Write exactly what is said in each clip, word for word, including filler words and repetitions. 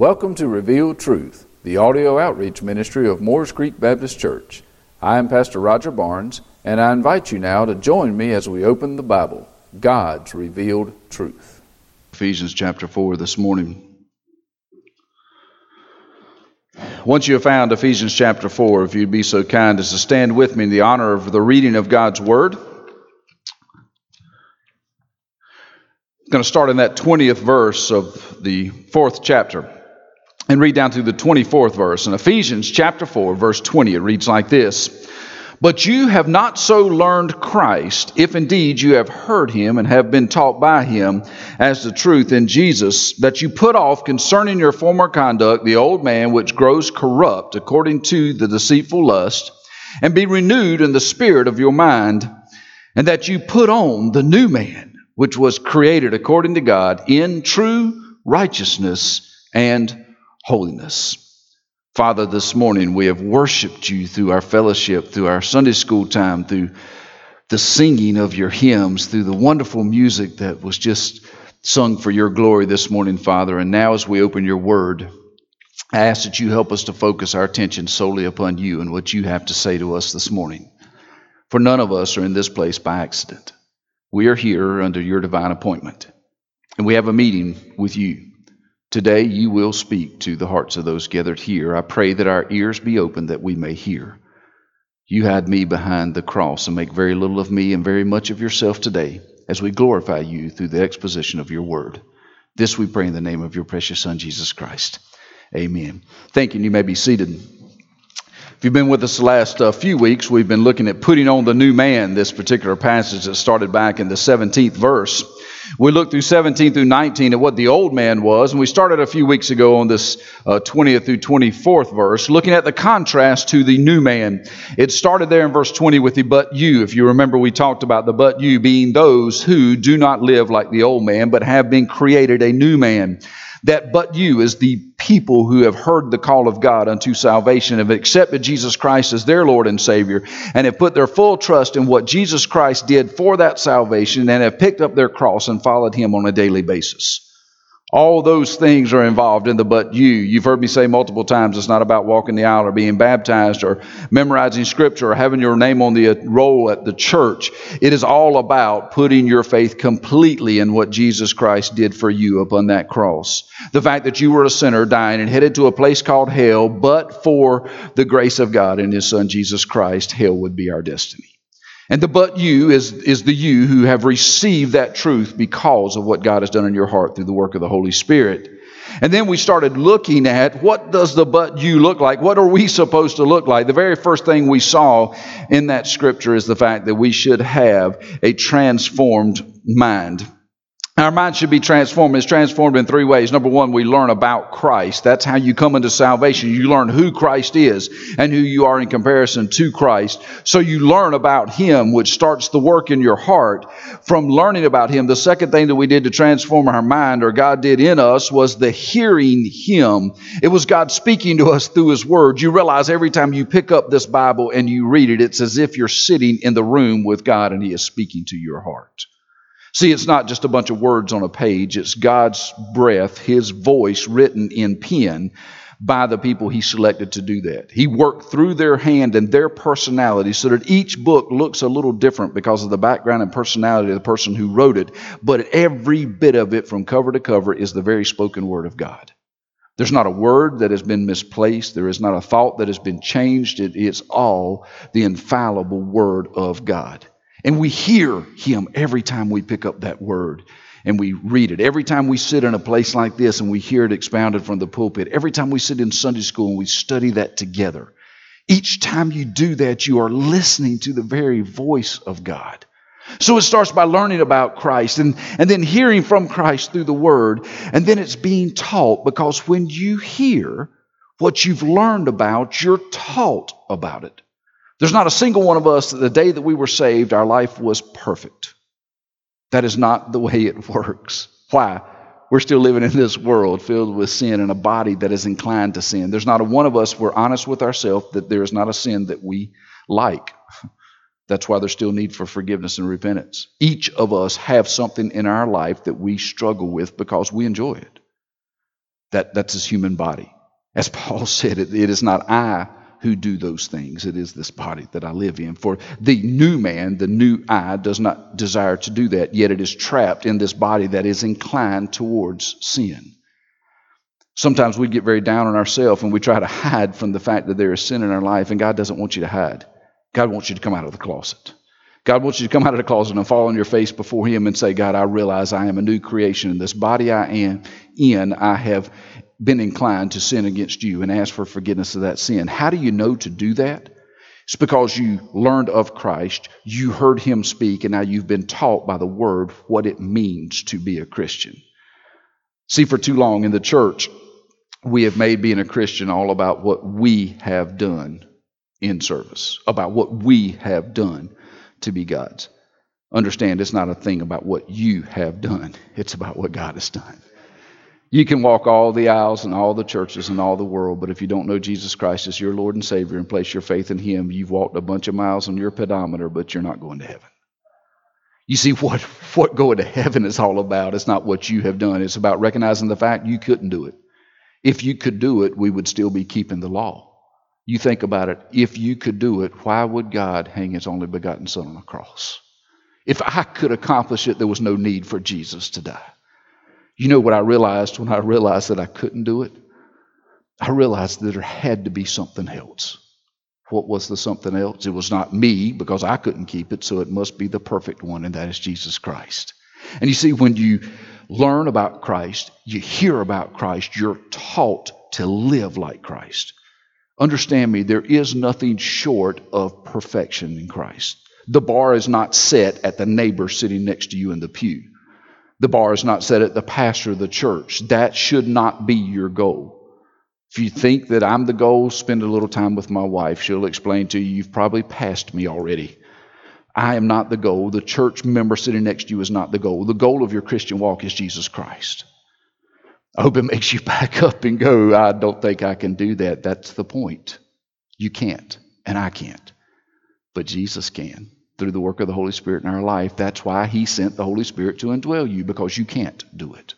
Welcome to Revealed Truth, the audio outreach ministry of Moore's Creek Baptist Church. I am Pastor Roger Barnes, and I invite you now to join me as we open the Bible, God's revealed truth. Ephesians chapter four this morning. Once you have found Ephesians chapter four, if you'd be so kind as to stand with me in the honor of the reading of God's Word. I'm going to start in that twentieth verse of the fourth chapter and read down through the twenty-fourth verse. In Ephesians chapter four, verse twenty, it reads like this: "But you have not so learned Christ, if indeed you have heard him and have been taught by him as the truth in Jesus, that you put off concerning your former conduct the old man which grows corrupt according to the deceitful lust, and be renewed in the spirit of your mind, and that you put on the new man, which was created according to God in true righteousness and holiness." Father, this morning we have worshiped you through our fellowship, through our Sunday school time, through the singing of your hymns, through the wonderful music that was just sung for your glory this morning, Father. And now as we open your word, I ask that you help us to focus our attention solely upon you and what you have to say to us this morning. For none of us are in this place by accident. We are here under your divine appointment, and we have a meeting with you. Today you will speak to the hearts of those gathered here. I pray that our ears be open that we may hear. You hide me behind the cross and make very little of me and very much of yourself today as we glorify you through the exposition of your word. This we pray in the name of your precious Son, Jesus Christ. Amen. Thank you, and you may be seated. If you've been with us the last uh, few weeks, we've been looking at putting on the new man, this particular passage that started back in the seventeenth verse. We looked through seventeen through nineteen at what the old man was, and we started a few weeks ago on this uh, twentieth through twenty-fourth verse, looking at the contrast to the new man. It started there in verse twenty with the "but you." If you remember, we talked about the "but you" being those who do not live like the old man, but have been created a new man. That "but you" is the people who have heard the call of God unto salvation, have accepted Jesus Christ as their Lord and Savior, and have put their full trust in what Jesus Christ did for that salvation, and have picked up their cross and followed him on a daily basis. All those things are involved in the "but you." You've heard me say multiple times, it's not about walking the aisle or being baptized or memorizing scripture or having your name on the roll at the church. It is all about putting your faith completely in what Jesus Christ did for you upon that cross. The fact that you were a sinner dying and headed to a place called hell, but for the grace of God and his Son Jesus Christ, hell would be our destiny. And the "but you" is, is the you who have received that truth because of what God has done in your heart through the work of the Holy Spirit. And then we started looking at what does the "but you" look like? What are we supposed to look like? The very first thing we saw in that scripture is the fact that we should have a transformed mind. Our mind should be transformed. It's transformed in three ways. Number one, we learn about Christ. That's how you come into salvation. You learn who Christ is and who you are in comparison to Christ. So you learn about him, which starts the work in your heart. From learning about him, the second thing that we did to transform our mind, or God did in us, was the hearing him. It was God speaking to us through his word. You realize every time you pick up this Bible and you read it, it's as if you're sitting in the room with God and he is speaking to your heart. See, it's not just a bunch of words on a page. It's God's breath, his voice written in pen by the people he selected to do that. He worked through their hand and their personality so that each book looks a little different because of the background and personality of the person who wrote it. But every bit of it from cover to cover is the very spoken word of God. There's not a word that has been misplaced. There is not a thought that has been changed. It is all the infallible word of God. And we hear him every time we pick up that word and we read it. Every time we sit in a place like this and we hear it expounded from the pulpit. Every time we sit in Sunday school and we study that together. Each time you do that, you are listening to the very voice of God. So it starts by learning about Christ and, and then hearing from Christ through the word. And then it's being taught, because when you hear what you've learned about, you're taught about it. There's not a single one of us that the day that we were saved, our life was perfect. That is not the way it works. Why? We're still living in this world filled with sin and a body that is inclined to sin. There's not a one of us, we're honest with ourselves, that there is not a sin that we like. That's why there's still need for forgiveness and repentance. Each of us have something in our life that we struggle with because we enjoy it. That, that's his human body. As Paul said, it, it is not I who do those things. It is this body that I live in. For the new man, the new I, does not desire to do that, yet it is trapped in this body that is inclined towards sin. Sometimes we get very down on ourselves and we try to hide from the fact that there is sin in our life, and God doesn't want you to hide. God wants you to come out of the closet. God wants you to come out of the closet and fall on your face before him and say, God, I realize I am a new creation. In this body I am in, I have been inclined to sin against you, and ask for forgiveness of that sin. How do you know to do that? It's because you learned of Christ, you heard him speak, and now you've been taught by the word what it means to be a Christian. See, for too long in the church, we have made being a Christian all about what we have done in service, about what we have done to be God's. Understand, it's not a thing about what you have done. It's about what God has done. You can walk all the aisles and all the churches and all the world, but if you don't know Jesus Christ as your Lord and Savior and place your faith in him, you've walked a bunch of miles on your pedometer, but you're not going to heaven. You see, what, what going to heaven is all about, it's not what you have done. It's about recognizing the fact you couldn't do it. If you could do it, we would still be keeping the law. You think about it. If you could do it, why would God hang his only begotten Son on a cross? If I could accomplish it, there was no need for Jesus to die. You know what I realized when I realized that I couldn't do it? I realized that there had to be something else. What was the something else? It was not me, because I couldn't keep it, so it must be the perfect one, and that is Jesus Christ. And you see, when you learn about Christ, you hear about Christ, you're taught to live like Christ. Understand me, there is nothing short of perfection in Christ. The bar is not set at the neighbor sitting next to you in the pew. The bar is not set at the pastor of the church. That should not be your goal. If you think that I'm the goal, spend a little time with my wife. She'll explain to you, you've probably passed me already. I am not the goal. The church member sitting next to you is not the goal. The goal of your Christian walk is Jesus Christ. I hope it makes you back up and go, I don't think I can do that. That's the point. You can't, and I can't. But Jesus can through the work of the Holy Spirit in our life. That's why he sent the Holy Spirit to indwell you, because you can't do it.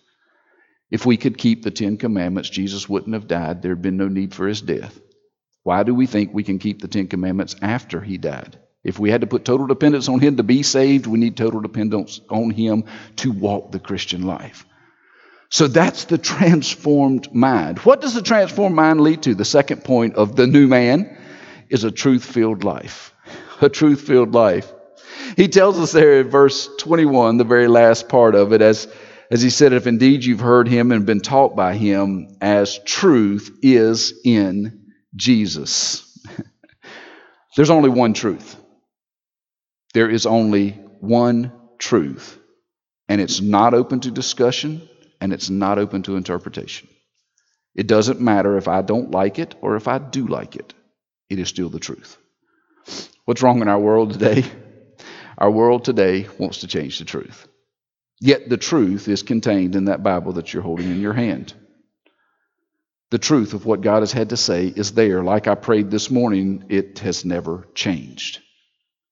If we could keep the Ten Commandments, Jesus wouldn't have died. There had been no need for his death. Why do we think we can keep the Ten Commandments after he died? If we had to put total dependence on him to be saved, we need total dependence on him to walk the Christian life. So that's the transformed mind. What does the transformed mind lead to? The second point of the new man is a truth-filled life. A truth-filled life. He tells us there in verse twenty-one, the very last part of it, as As he said, if indeed you've heard him and been taught by him, as truth is in Jesus. There's only one truth. There is only one truth. And it's not open to discussion, and it's not open to interpretation. It doesn't matter if I don't like it or if I do like it. It is still the truth. What's wrong in our world today? Our world today wants to change the truth. Yet the truth is contained in that Bible that you're holding in your hand. The truth of what God has had to say is there. Like I prayed this morning, it has never changed.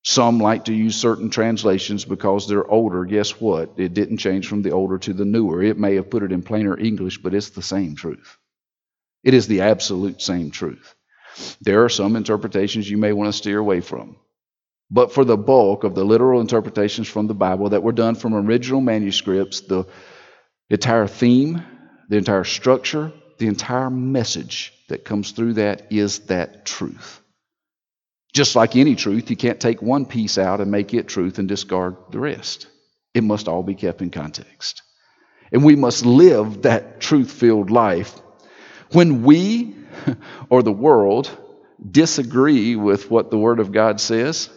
Some like to use certain translations because they're older. Guess what? It didn't change from the older to the newer. It may have put it in plainer English, but it's the same truth. It is the absolute same truth. There are some interpretations you may want to steer away from. But for the bulk of the literal interpretations from the Bible that were done from original manuscripts, the entire theme, the entire structure, the entire message that comes through that is that truth. Just like any truth, you can't take one piece out and make it truth and discard the rest. It must all be kept in context. And we must live that truth-filled life. When we or the world disagree with what the Word of God says,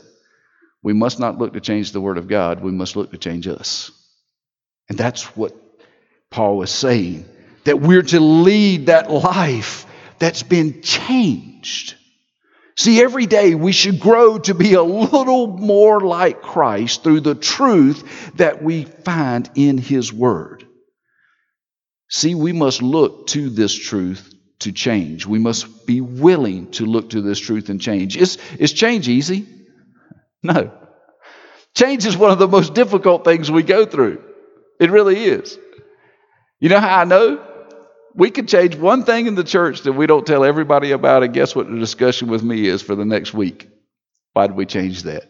we must not look to change the Word of God. We must look to change us. And that's what Paul is saying, that we're to lead that life that's been changed. See, every day we should grow to be a little more like Christ through the truth that we find in His Word. See, we must look to this truth to change. We must be willing to look to this truth and change. Is, is change easy? No. Change is one of the most difficult things we go through. It really is. You know how I know? we could change one thing in the church that we don't tell everybody about, and guess what the discussion with me is for the next week? Why did we change that?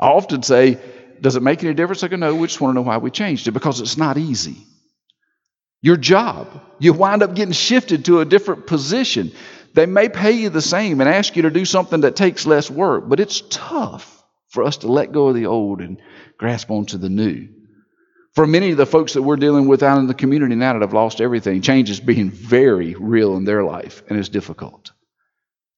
I often say, does it make any difference? I go, no, we just want to know why we changed it, because it's not easy. Your job, you wind up getting shifted to a different position. They may pay you the same and ask you to do something that takes less work, but it's tough for us to let go of the old and grasp onto the new. For many of the folks that we're dealing with out in the community now that have lost everything, change is being very real in their life, and it's difficult.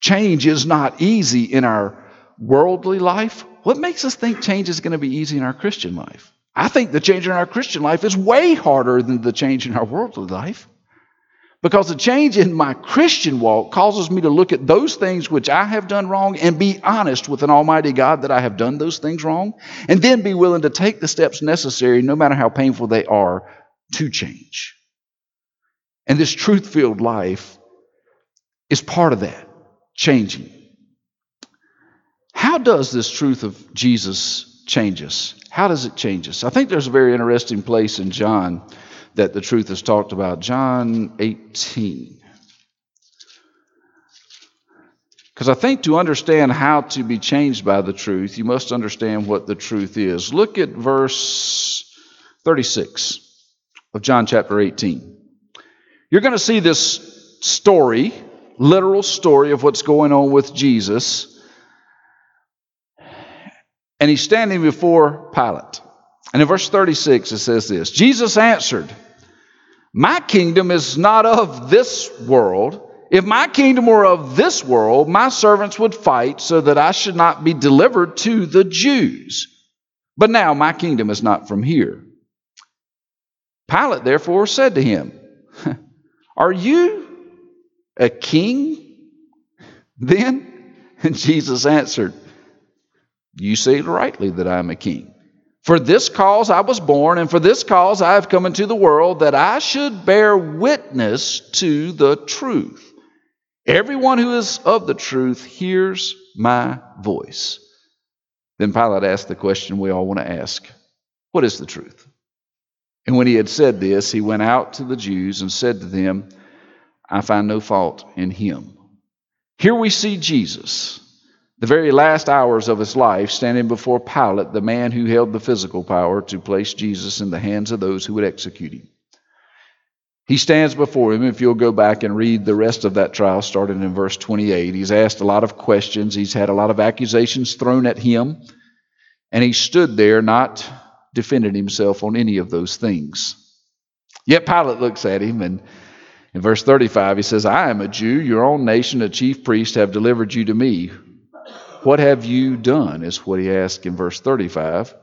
Change is not easy in our worldly life. What makes us think change is going to be easy in our Christian life? I think the change in our Christian life is way harder than the change in our worldly life, because the change in my Christian walk causes me to look at those things which I have done wrong and be honest with an almighty God that I have done those things wrong, and then be willing to take the steps necessary, no matter how painful they are, to change. And this truth-filled life is part of that, changing. How does this truth of Jesus change us? How does it change us? I think there's a very interesting place in John that the truth is talked about. John eighteen. Because I think to understand how to be changed by the truth, you must understand what the truth is. Look at verse thirty-six of John chapter eighteen. You're going to see this story, literal story of what's going on with Jesus. And he's standing before Pilate. And in verse thirty-six, it says this: Jesus answered, "My kingdom is not of this world. If my kingdom were of this world, my servants would fight so that I should not be delivered to the Jews. But now my kingdom is not from here." Pilate therefore said to him, "Are you a king then?" And Jesus answered, "You say rightly that I am a king. For this cause I was born, and for this cause I have come into the world, that I should bear witness to the truth. Everyone who is of the truth hears my voice." Then Pilate asked the question we all want to ask: what is the truth? And when he had said this, he went out to the Jews and said to them, "I find no fault in him." Here we see Jesus, the very last hours of his life, standing before Pilate, the man who held the physical power to place Jesus in the hands of those who would execute him. He stands before him. If you'll go back and read the rest of that trial, starting in verse twenty-eight, he's asked a lot of questions. He's had a lot of accusations thrown at him, and he stood there not defending himself on any of those things. Yet Pilate looks at him, and in verse thirty-five, he says, "I am a Jew. Your own nation, a chief priest, have delivered you to me. What have you done?" is what he asked in verse thirty-five.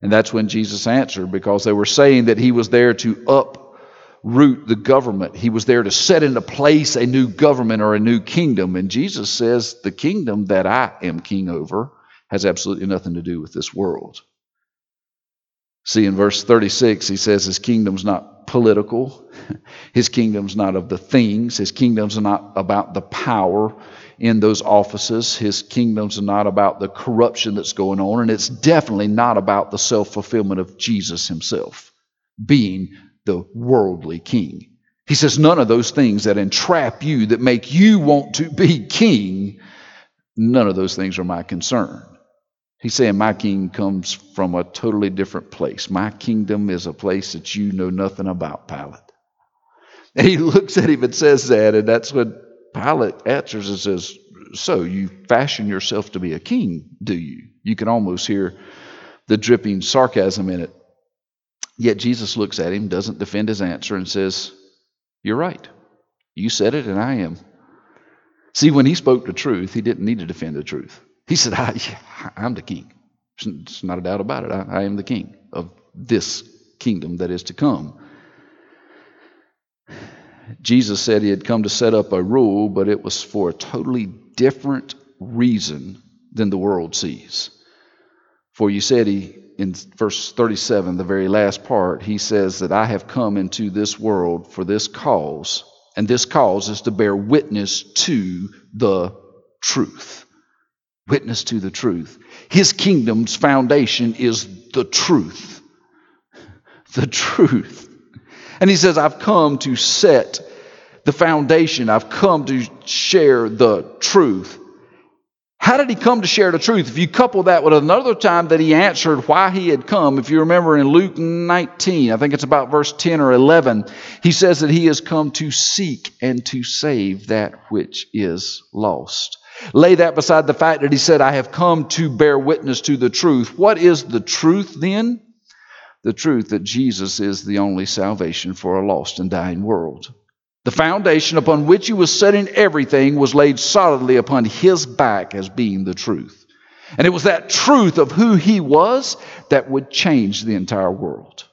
And that's when Jesus answered, because they were saying that he was there to uproot the government. He was there to set into place a new government or a new kingdom. And Jesus says, the kingdom that I am king over has absolutely nothing to do with this world. See, in verse thirty-six, he says his kingdom's not political. His kingdom's not of the things. His kingdom's not about the power in those offices. His kingdoms are not about the corruption that's going on, and it's definitely not about the self-fulfillment of Jesus himself being the worldly king. He says none of those things that entrap you, that make you want to be king, none of those things are my concern. He's saying my king comes from a totally different place. My kingdom is a place that you know nothing about, Pilate. And he looks at him and says that, and that's when Pilate answers and says, "So you fashion yourself to be a king, do you?" You can almost hear the dripping sarcasm in it. Yet Jesus looks at him, doesn't defend his answer, and says, "You're right. You said it, and I am." See, when he spoke the truth, he didn't need to defend the truth. He said, I, I'm the king. It's not a doubt about it. I, I am the king of this kingdom that is to come. Jesus said he had come to set up a rule, but it was for a totally different reason than the world sees. For you said he, in verse thirty-seven, the very last part, he says that I have come into this world for this cause, and this cause is to bear witness to the truth. Witness to the truth. His kingdom's foundation is the truth. The truth. And he says, I've come to set the foundation. I've come to share the truth. How did he come to share the truth? If you couple that with another time that he answered why he had come, if you remember in Luke nineteen, I think it's about verse ten or eleven, he says that he has come to seek and to save that which is lost. Lay that beside the fact that he said, I have come to bear witness to the truth. What is the truth then? The truth that Jesus is the only salvation for a lost and dying world. The foundation upon which he was setting everything was laid solidly upon his back as being the truth. And it was that truth of who he was that would change the entire world.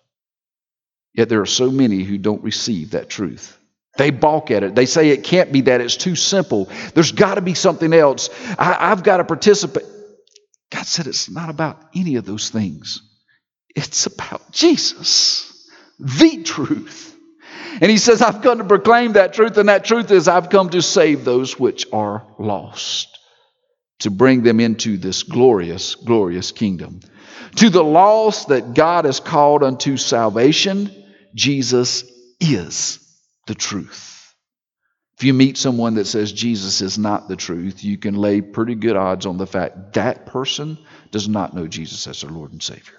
Yet there are so many who don't receive that truth. They balk at it. They say it can't be that. It's too simple. There's got to be something else. I, I've got to participate. God said it's not about any of those things. It's about Jesus, the truth. And he says, I've come to proclaim that truth, and that truth is I've come to save those which are lost, to bring them into this glorious, glorious kingdom. To the lost that God has called unto salvation, Jesus is the truth. If you meet someone that says Jesus is not the truth, you can lay pretty good odds on the fact that person does not know Jesus as their Lord and Savior.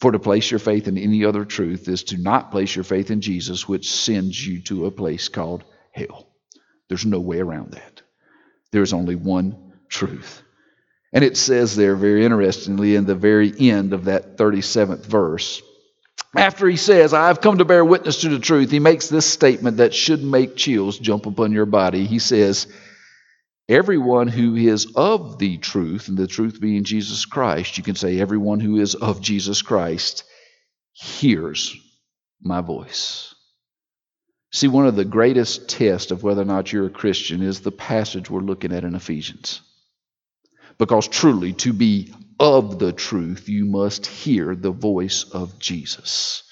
For to place your faith in any other truth is to not place your faith in Jesus, which sends you to a place called hell. There's no way around that. There's only one truth. And it says there, very interestingly, in the very end of that thirty-seventh verse, after he says, I've come to bear witness to the truth, he makes this statement that should make chills jump upon your body. He says, everyone who is of the truth, and the truth being Jesus Christ, you can say everyone who is of Jesus Christ hears my voice. See, one of the greatest tests of whether or not you're a Christian is the passage we're looking at in Ephesians. Because truly, to be of the truth, you must hear the voice of Jesus.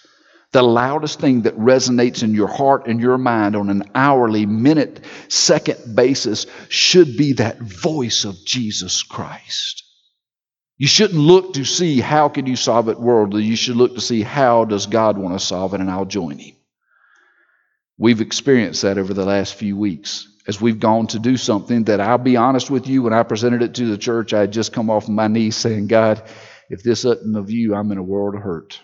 The loudest thing that resonates in your heart and your mind on an hourly, minute, second basis should be that voice of Jesus Christ. You shouldn't look to see how can you solve it worldly. You should look to see how does God want to solve it, and I'll join him. We've experienced that over the last few weeks as we've gone to do something that, I'll be honest with you, when I presented it to the church, I had just come off my knees saying, God, if this isn't of you, I'm in a world of hurt.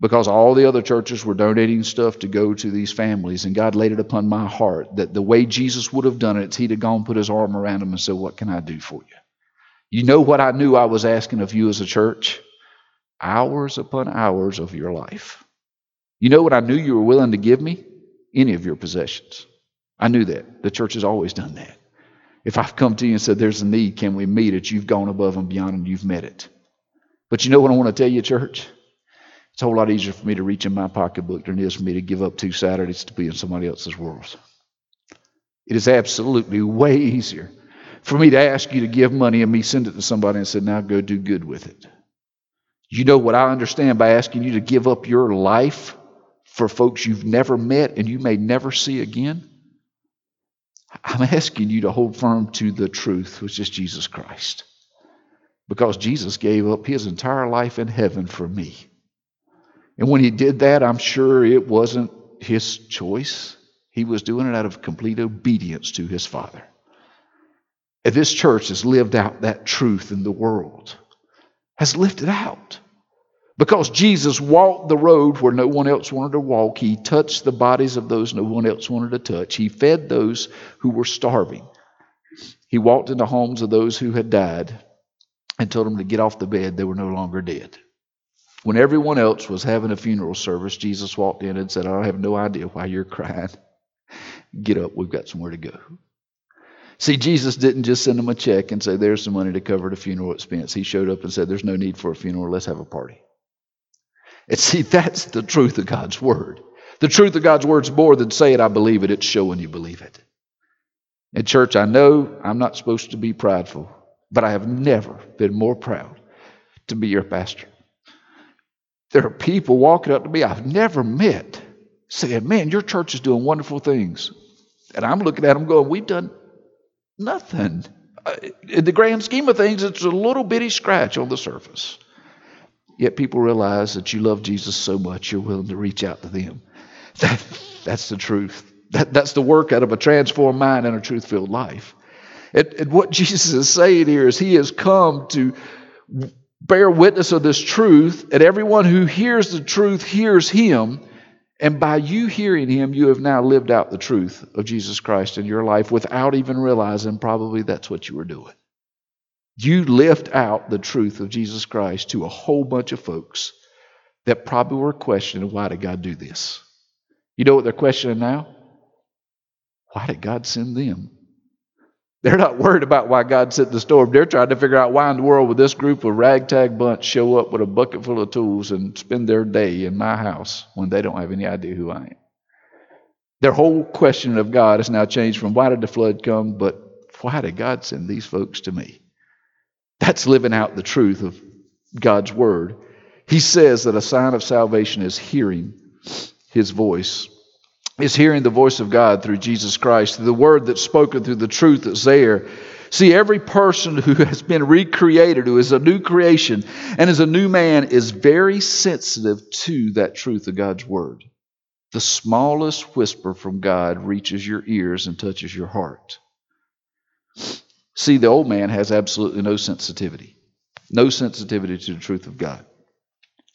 Because all the other churches were donating stuff to go to these families. And God laid it upon my heart that the way Jesus would have done it, he'd have gone put his arm around them and said, what can I do for you? You know what I knew I was asking of you as a church? Hours upon hours of your life. You know what I knew you were willing to give me? Any of your possessions. I knew that. The church has always done that. If I've come to you and said, there's a need, can we meet it? You've gone above and beyond and you've met it. But you know what I want to tell you, church? It's a whole lot easier for me to reach in my pocketbook than it is for me to give up two Saturdays to be in somebody else's world. It is absolutely way easier for me to ask you to give money and me send it to somebody and say, now go do good with it. You know what I understand by asking you to give up your life for folks you've never met and you may never see again? I'm asking you to hold firm to the truth, which is Jesus Christ. Because Jesus gave up his entire life in heaven for me. And when he did that, I'm sure it wasn't his choice. He was doing it out of complete obedience to his Father. And this church has lived out that truth in the world, has lived it out. Because Jesus walked the road where no one else wanted to walk. He touched the bodies of those no one else wanted to touch. He fed those who were starving. He walked into homes of those who had died and told them to get off the bed. They were no longer dead. When everyone else was having a funeral service, Jesus walked in and said, I have no idea why you're crying. Get up, we've got somewhere to go. See, Jesus didn't just send them a check and say, there's some money to cover the funeral expense. He showed up and said, there's no need for a funeral, let's have a party. And see, that's the truth of God's Word. The truth of God's Word is more than saying, I believe it, it's showing you believe it. And church, I know I'm not supposed to be prideful, but I have never been more proud to be your pastor. There are people walking up to me I've never met saying, man, your church is doing wonderful things. And I'm looking at them going, we've done nothing. In the grand scheme of things, it's a little bitty scratch on the surface. Yet people realize that you love Jesus so much, you're willing to reach out to them. That, that's the truth. That, that's the work out of a transformed mind and a truth-filled life. And, and what Jesus is saying here is he has come to bear witness of this truth, and everyone who hears the truth hears him. And by you hearing him, you have now lived out the truth of Jesus Christ in your life without even realizing probably that's what you were doing. You lived out the truth of Jesus Christ to a whole bunch of folks that probably were questioning, why did God do this? You know what they're questioning now? Why did God send them? They're not worried about why God sent the storm. They're trying to figure out why in the world would this group of ragtag bunch show up with a bucket full of tools and spend their day in my house when they don't have any idea who I am. Their whole question of God has now changed from why did the flood come, but why did God send these folks to me? That's living out the truth of God's word. He says that a sign of salvation is hearing his voice. Is hearing the voice of God through Jesus Christ, through the word that's spoken, through the truth that's there. See, every person who has been recreated, who is a new creation and is a new man, is very sensitive to that truth of God's word. The smallest whisper from God reaches your ears and touches your heart. See, the old man has absolutely no sensitivity, no sensitivity to the truth of God.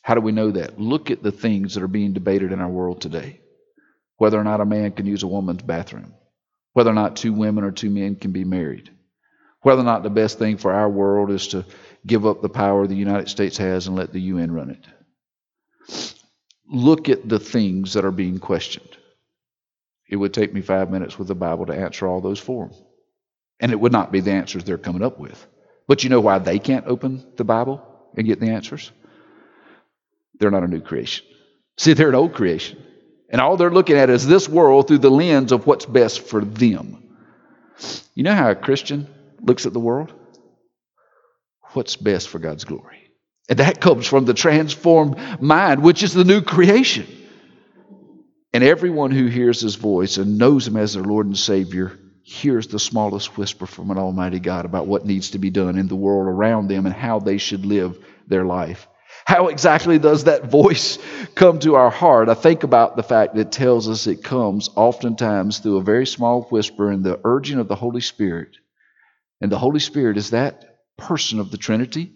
How do we know that? Look at the things that are being debated in our world today. Whether or not a man can use a woman's bathroom, whether or not two women or two men can be married, whether or not the best thing for our world is to give up the power the United States has and let the U N run it. Look at the things that are being questioned. It would take me five minutes with the Bible to answer all those for them. And it would not be the answers they're coming up with. But you know why they can't open the Bible and get the answers? They're not a new creation. See, they're an old creation. And all they're looking at is this world through the lens of what's best for them. You know how a Christian looks at the world? What's best for God's glory. And that comes from the transformed mind, which is the new creation. And everyone who hears his voice and knows him as their Lord and Savior hears the smallest whisper from an almighty God about what needs to be done in the world around them and how they should live their life. How exactly does that voice come to our heart? I think about the fact that it tells us it comes oftentimes through a very small whisper and the urging of the Holy Spirit. And the Holy Spirit is that person of the Trinity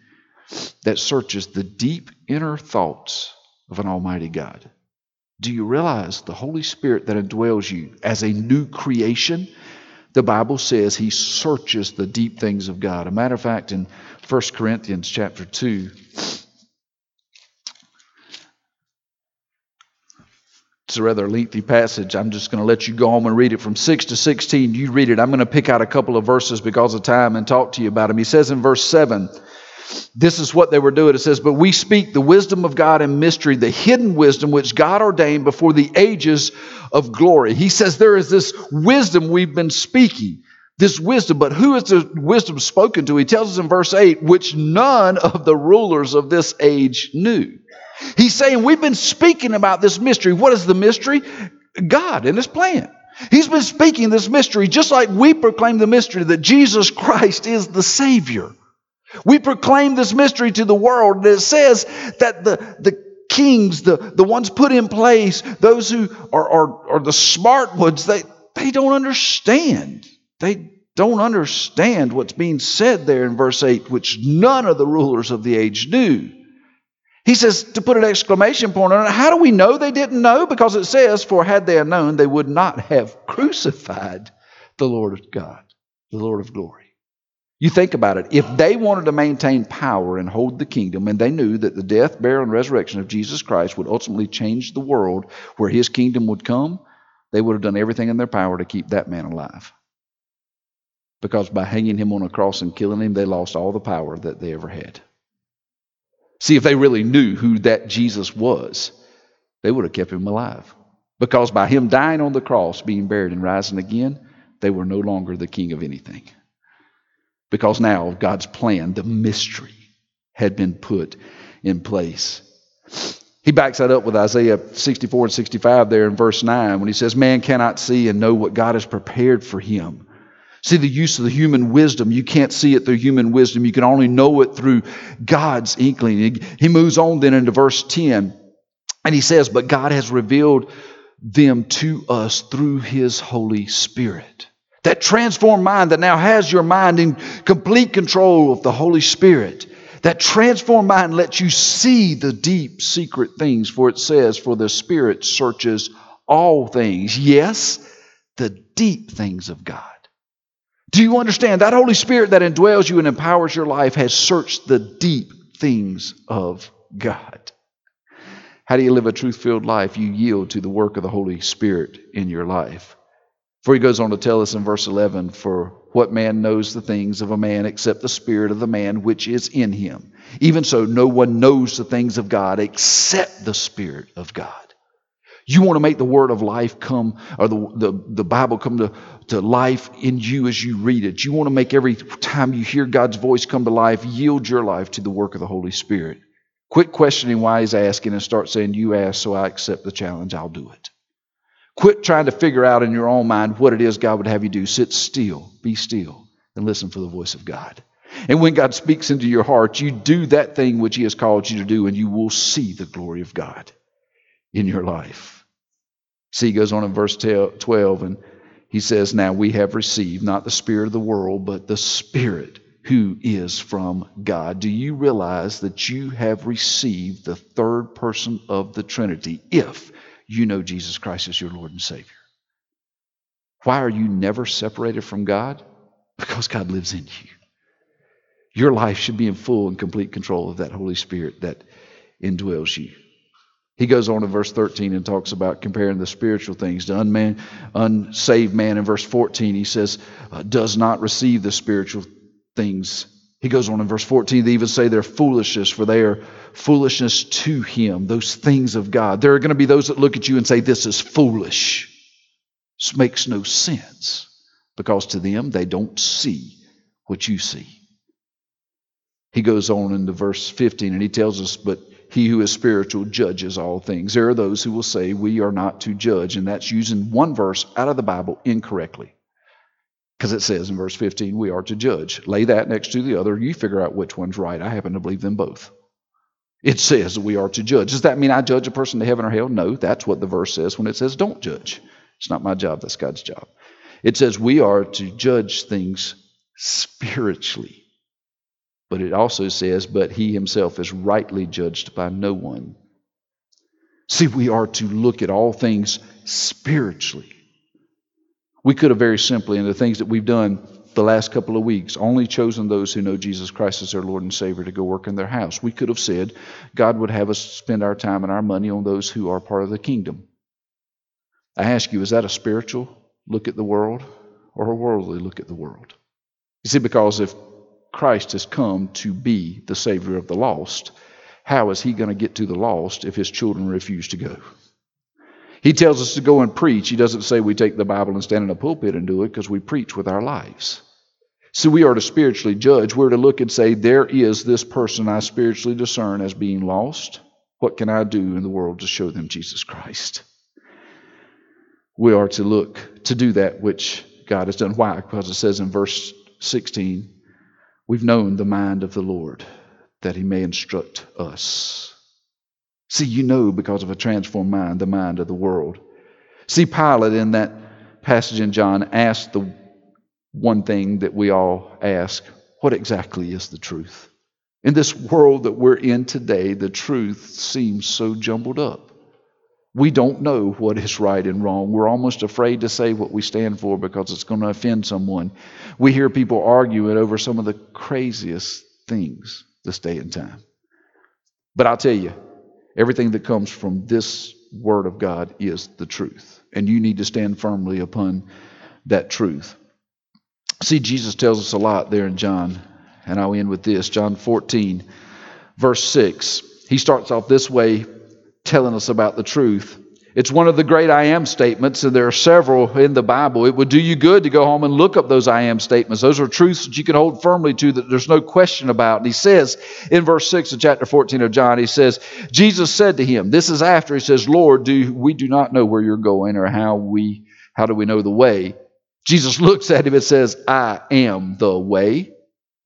that searches the deep inner thoughts of an almighty God. Do you realize the Holy Spirit that indwells you as a new creation? The Bible says he searches the deep things of God. A matter of fact, in First Corinthians chapter two, it's a rather lengthy passage. I'm just going to let you go home and read it from six to sixteen. You read it. I'm going to pick out a couple of verses because of time and talk to you about them. He says in verse seven, this is what they were doing. It says, but we speak the wisdom of God in mystery, the hidden wisdom which God ordained before the ages of glory. He says there is this wisdom we've been speaking, this wisdom. But who is the wisdom spoken to? He tells us in verse eight, which none of the rulers of this age knew. He's saying we've been speaking about this mystery. What is the mystery? God and his plan. He's been speaking this mystery just like we proclaim the mystery that Jesus Christ is the Savior. We proclaim this mystery to the world, and it says that the, the kings, the, the ones put in place, those who are, are, are the smart ones, they, they don't understand. They don't understand what's being said there in verse eight, which none of the rulers of the age knew. He says, to put an exclamation point on it, how do we know they didn't know? Because it says, for had they known, they would not have crucified the Lord of God, the Lord of glory. You think about it. If they wanted to maintain power and hold the kingdom, and they knew that the death, burial, and resurrection of Jesus Christ would ultimately change the world where his kingdom would come, they would have done everything in their power to keep that man alive. Because by hanging him on a cross and killing him, they lost all the power that they ever had. See, if they really knew who that Jesus was, they would have kept him alive. Because by him dying on the cross, being buried and rising again, they were no longer the king of anything. Because now God's plan, the mystery, had been put in place. He backs that up with Isaiah sixty-four and sixty-five there in verse nine when he says, man cannot see and know what God has prepared for him. See the use of the human wisdom. You can't see it through human wisdom. You can only know it through God's inkling. He moves on then into verse ten, and he says, but God has revealed them to us through his Holy Spirit. That transformed mind that now has your mind in complete control of the Holy Spirit. That transformed mind lets you see the deep secret things, for it says, for the Spirit searches all things. Yes, the deep things of God. Do you understand? That Holy Spirit that indwells you and empowers your life has searched the deep things of God. How do you live a truth-filled life? You yield to the work of the Holy Spirit in your life. For he goes on to tell us in verse eleven, for what man knows the things of a man except the spirit of the man which is in him? Even so, no one knows the things of God except the Spirit of God. You want to make the word of life come, or the, the, the Bible come to, to life in you as you read it. You want to make every time you hear God's voice come to life, yield your life to the work of the Holy Spirit. Quit questioning why he's asking and start saying, you ask, so I accept the challenge, I'll do it. Quit trying to figure out in your own mind what it is God would have you do. Sit still, be still, and listen for the voice of God. And when God speaks into your heart, you do that thing which he has called you to do, and you will see the glory of God in your life. See, he goes on in verse twelve, and he says, now we have received not the spirit of the world, but the Spirit who is from God. Do you realize that you have received the third person of the Trinity if you know Jesus Christ as your Lord and Savior? Why are you never separated from God? Because God lives in you. Your life should be in full and complete control of that Holy Spirit that indwells you. He goes on to verse thirteen and talks about comparing the spiritual things to unman, unsaved man. In verse fourteen, he says, does not receive the spiritual things. He goes on in verse fourteen to even say they're foolishness, for they are foolishness to him, those things of God. There are going to be those that look at you and say, this is foolish. This makes no sense, because to them, they don't see what you see. He goes on into verse fifteen, and he tells us, but he who is spiritual judges all things. There are those who will say, we are not to judge, and that's using one verse out of the Bible incorrectly. Because it says in verse fifteen, we are to judge. Lay that next to the other. You figure out which one's right. I happen to believe them both. It says we are to judge. Does that mean I judge a person to heaven or hell? No, that's what the verse says when it says don't judge. It's not my job. That's God's job. It says we are to judge things spiritually. But it also says, but he himself is rightly judged by no one. See, we are to look at all things spiritually. We could have very simply, in the things that we've done the last couple of weeks, only chosen those who know Jesus Christ as their Lord and Savior to go work in their house. We could have said, God would have us spend our time and our money on those who are part of the kingdom. I ask you, is that a spiritual look at the world or a worldly look at the world? You see, because if Christ has come to be the Savior of the lost, how is he going to get to the lost if his children refuse to go? He tells us to go and preach. He doesn't say we take the Bible and stand in a pulpit and do it, because we preach with our lives. So we are to spiritually judge. We're to look and say, there is this person I spiritually discern as being lost. What can I do in the world to show them Jesus Christ? We are to look to do that which God has done. Why? Because it says in verse sixteen, we've known the mind of the Lord, that he may instruct us. See, you know, because of a transformed mind, the mind of the world. See, Pilate in that passage in John asked the one thing that we all ask, what exactly is the truth? In this world that we're in today, the truth seems so jumbled up. We don't know what is right and wrong. We're almost afraid to say what we stand for because it's going to offend someone. We hear people arguing over some of the craziest things this day and time. But I'll tell you, everything that comes from this word of God is the truth. And you need to stand firmly upon that truth. See, Jesus tells us a lot there in John. And I'll end with this. John fourteen, verse six. He starts off this way, telling us about the truth. It's one of the great I am statements, and there are several in the Bible. It would do you good to go home and look up those I am statements. Those are truths that you can hold firmly to, that there's no question about. And he says in verse six of chapter fourteen of John, he says, Jesus said to him, this is after he says, Lord, do we do not know where you're going, or how we how do we know the way? Jesus looks at him and says, I am the way,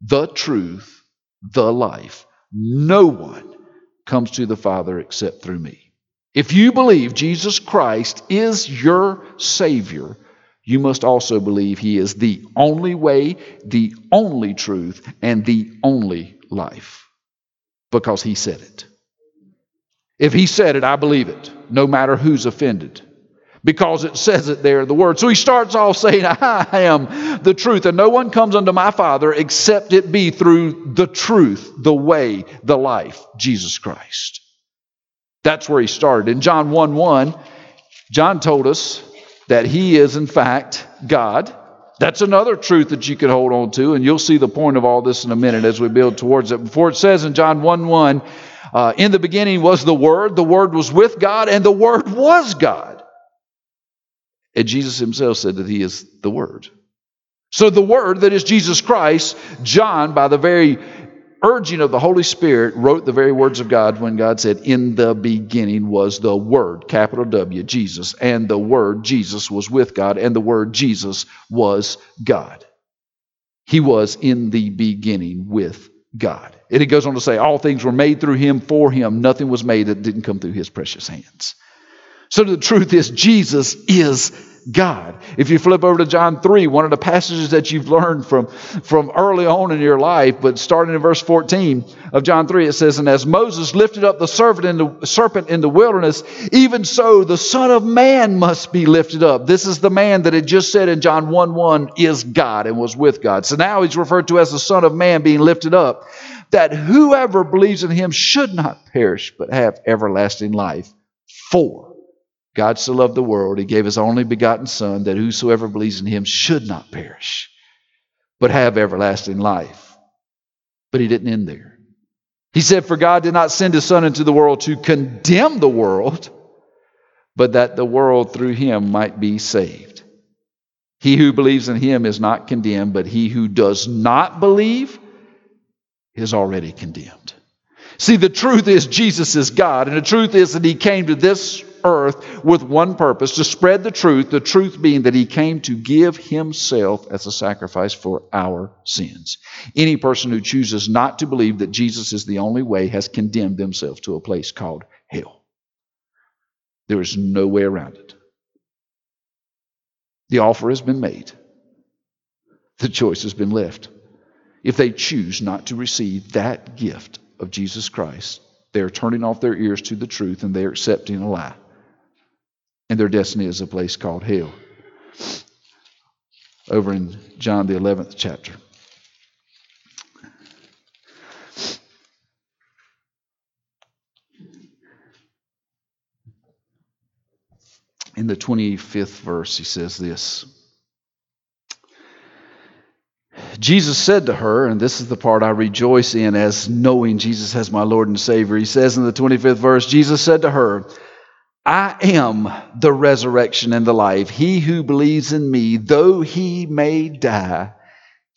the truth, the life. No one comes to the Father except through me. If you believe Jesus Christ is your Savior, you must also believe he is the only way, the only truth, and the only life, because he said it. If he said it, I believe it, no matter who's offended, because it says it there in the Word. So he starts off saying, I am the truth, and no one comes unto my Father except it be through the truth, the way, the life, Jesus Christ. That's where he started. In John one one, John told us that he is, in fact, God. That's another truth that you could hold on to, and you'll see the point of all this in a minute as we build towards it. Before it says in John one one, uh, in the beginning was the Word, the Word was with God, and the Word was God. And Jesus himself said that he is the Word. So the Word that is Jesus Christ, John, by the very urging of the Holy Spirit, wrote the very words of God when God said, in the beginning was the Word, capital W, Jesus, and the Word, Jesus, was with God, and the Word, Jesus, was God. He was in the beginning with God. And it goes on to say, all things were made through him, for him. Nothing was made that didn't come through his precious hands. So the truth is, Jesus is God. If you flip over to John three, one of the passages that you've learned from, from early on in your life, but starting in verse fourteen of John three, it says, and as Moses lifted up the serpent in the, serpent in the wilderness, even so the Son of Man must be lifted up. This is the man that had just said in John one one is God and was with God. So now he's referred to as the Son of Man being lifted up, that whoever believes in him should not perish, but have everlasting life. For God so loved the world, he gave his only begotten Son, that whosoever believes in him should not perish, but have everlasting life. But he didn't end there. He said, for God did not send his Son into the world to condemn the world, but that the world through him might be saved. He who believes in him is not condemned, but he who does not believe is already condemned. See, the truth is Jesus is God, and the truth is that he came to this earth with one purpose, to spread the truth, the truth being that he came to give himself as a sacrifice for our sins. Any person who chooses not to believe that Jesus is the only way has condemned themselves to a place called hell. There is no way around it. The offer has been made. The choice has been left. If they choose not to receive that gift of Jesus Christ, they are turning off their ears to the truth and they are accepting a lie. And their destiny is a place called hell. Over in John the eleventh chapter. In the twenty-fifth verse, he says this. Jesus said to her, and this is the part I rejoice in as knowing Jesus as my Lord and Savior. He says in the twenty-fifth verse, Jesus said to her, I am the resurrection and the life. He who believes in me, though he may die,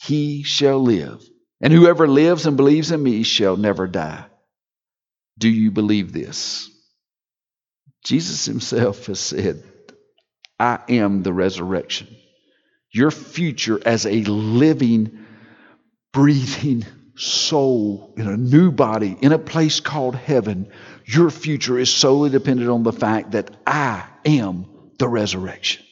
he shall live. And whoever lives and believes in me shall never die. Do you believe this? Jesus himself has said, I am the resurrection. Your future as a living, breathing soul in a new body, in a place called heaven, your future is solely dependent on the fact that I am the resurrection.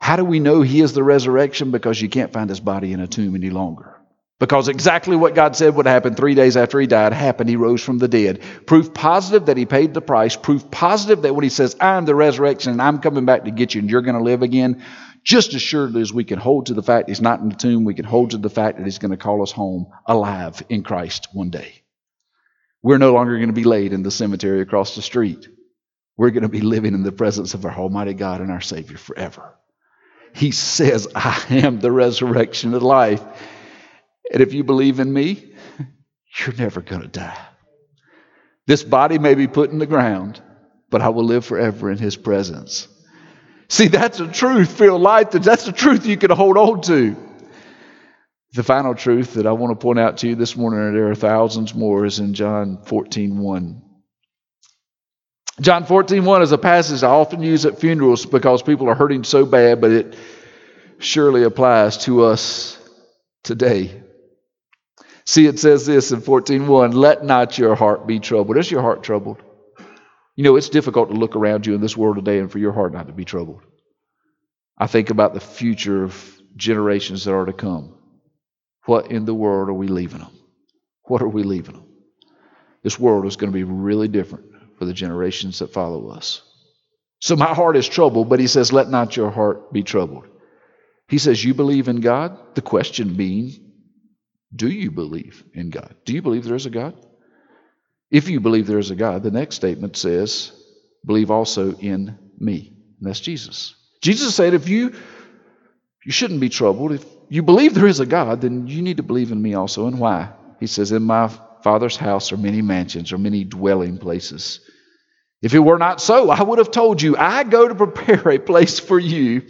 How do we know he is the resurrection? Because you can't find his body in a tomb any longer. Because exactly what God said would happen three days after he died happened. He rose from the dead. Proof positive that he paid the price. Proof positive that when he says, I am the resurrection and I'm coming back to get you and you're going to live again, just as surely as we can hold to the fact he's not in the tomb, we can hold to the fact that he's going to call us home alive in Christ one day. We're no longer going to be laid in the cemetery across the street. We're going to be living in the presence of our Almighty God and our Savior forever. He says, I am the resurrection of life. And if you believe in me, you're never going to die. This body may be put in the ground, but I will live forever in his presence. See, that's a truth, filled life. That's the truth you can hold on to. The final truth that I want to point out to you this morning, and there are thousands more, is in John fourteen one. John fourteen one is a passage I often use at funerals because people are hurting so bad, but it surely applies to us today. See, it says this in fourteen one, let not your heart be troubled. Is your heart troubled? You know, it's difficult to look around you in this world today and for your heart not to be troubled. I think about the future of generations that are to come. What in the world are we leaving them? What are we leaving them? This world is going to be really different for the generations that follow us. So my heart is troubled, but he says, let not your heart be troubled. He says, you believe in God? The question being, do you believe in God? Do you believe there is a God? If you believe there is a God, the next statement says, believe also in me. And that's Jesus. Jesus said, if you, you shouldn't be troubled. If you believe there is a God, then you need to believe in me also. And why? He says, in my Father's house are many mansions, or many dwelling places. If it were not so, I would have told you, I go to prepare a place for you.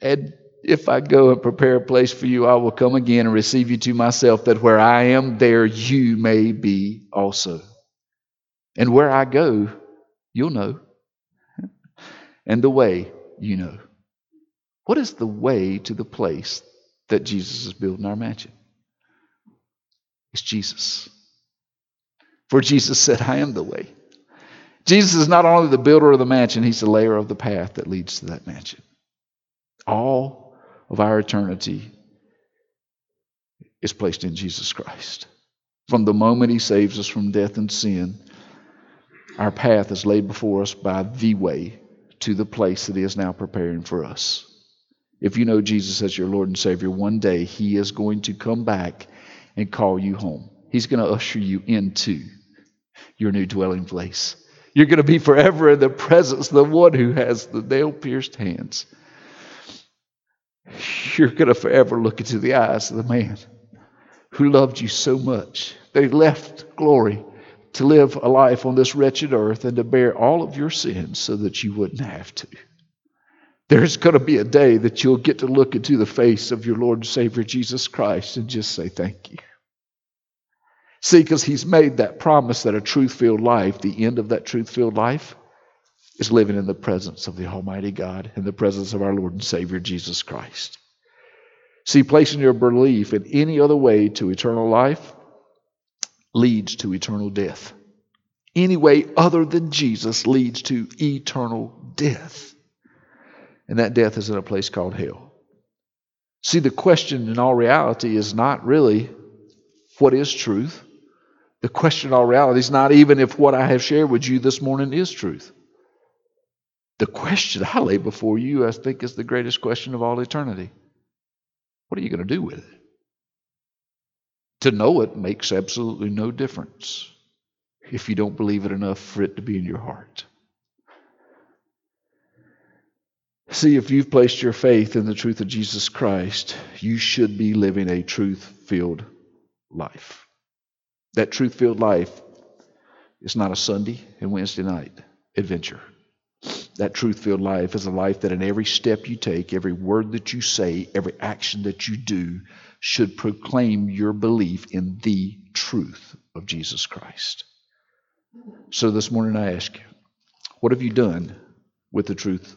And if I go and prepare a place for you, I will come again and receive you to myself, that where I am, there you may be also. And where I go, you'll know. And the way, you know. What is the way to the place that Jesus is building our mansion? It's Jesus. For Jesus said, I am the way. Jesus is not only the builder of the mansion, he's the layer of the path that leads to that mansion. All of our eternity is placed in Jesus Christ. From the moment he saves us from death and sin, our path is laid before us by the way to the place that he is now preparing for us. If you know Jesus as your Lord and Savior, one day he is going to come back and call you home. He's going to usher you into your new dwelling place. You're going to be forever in the presence of the one who has the nail-pierced hands. You're going to forever look into the eyes of the man who loved you so much. They left glory to live a life on this wretched earth and to bear all of your sins so that you wouldn't have to. There's going to be a day that you'll get to look into the face of your Lord and Savior Jesus Christ and just say thank you. See, because he's made that promise that a truth-filled life, the end of that truth-filled life, is living in the presence of the Almighty God and the presence of our Lord and Savior Jesus Christ. See, placing your belief in any other way to eternal life leads to eternal death. Any way other than Jesus leads to eternal death. And that death is in a place called hell. See, the question in all reality is not really what is truth. The question in all reality is not even if what I have shared with you this morning is truth. The question I lay before you, I think, is the greatest question of all eternity. What are you going to do with it? To know it makes absolutely no difference if you don't believe it enough for it to be in your heart. See, if you've placed your faith in the truth of Jesus Christ, you should be living a truth-filled life. That truth-filled life is not a Sunday and Wednesday night adventure. That truth-filled life is a life that in every step you take, every word that you say, every action that you do should proclaim your belief in the truth of Jesus Christ. So this morning I ask you, what have you done with the truth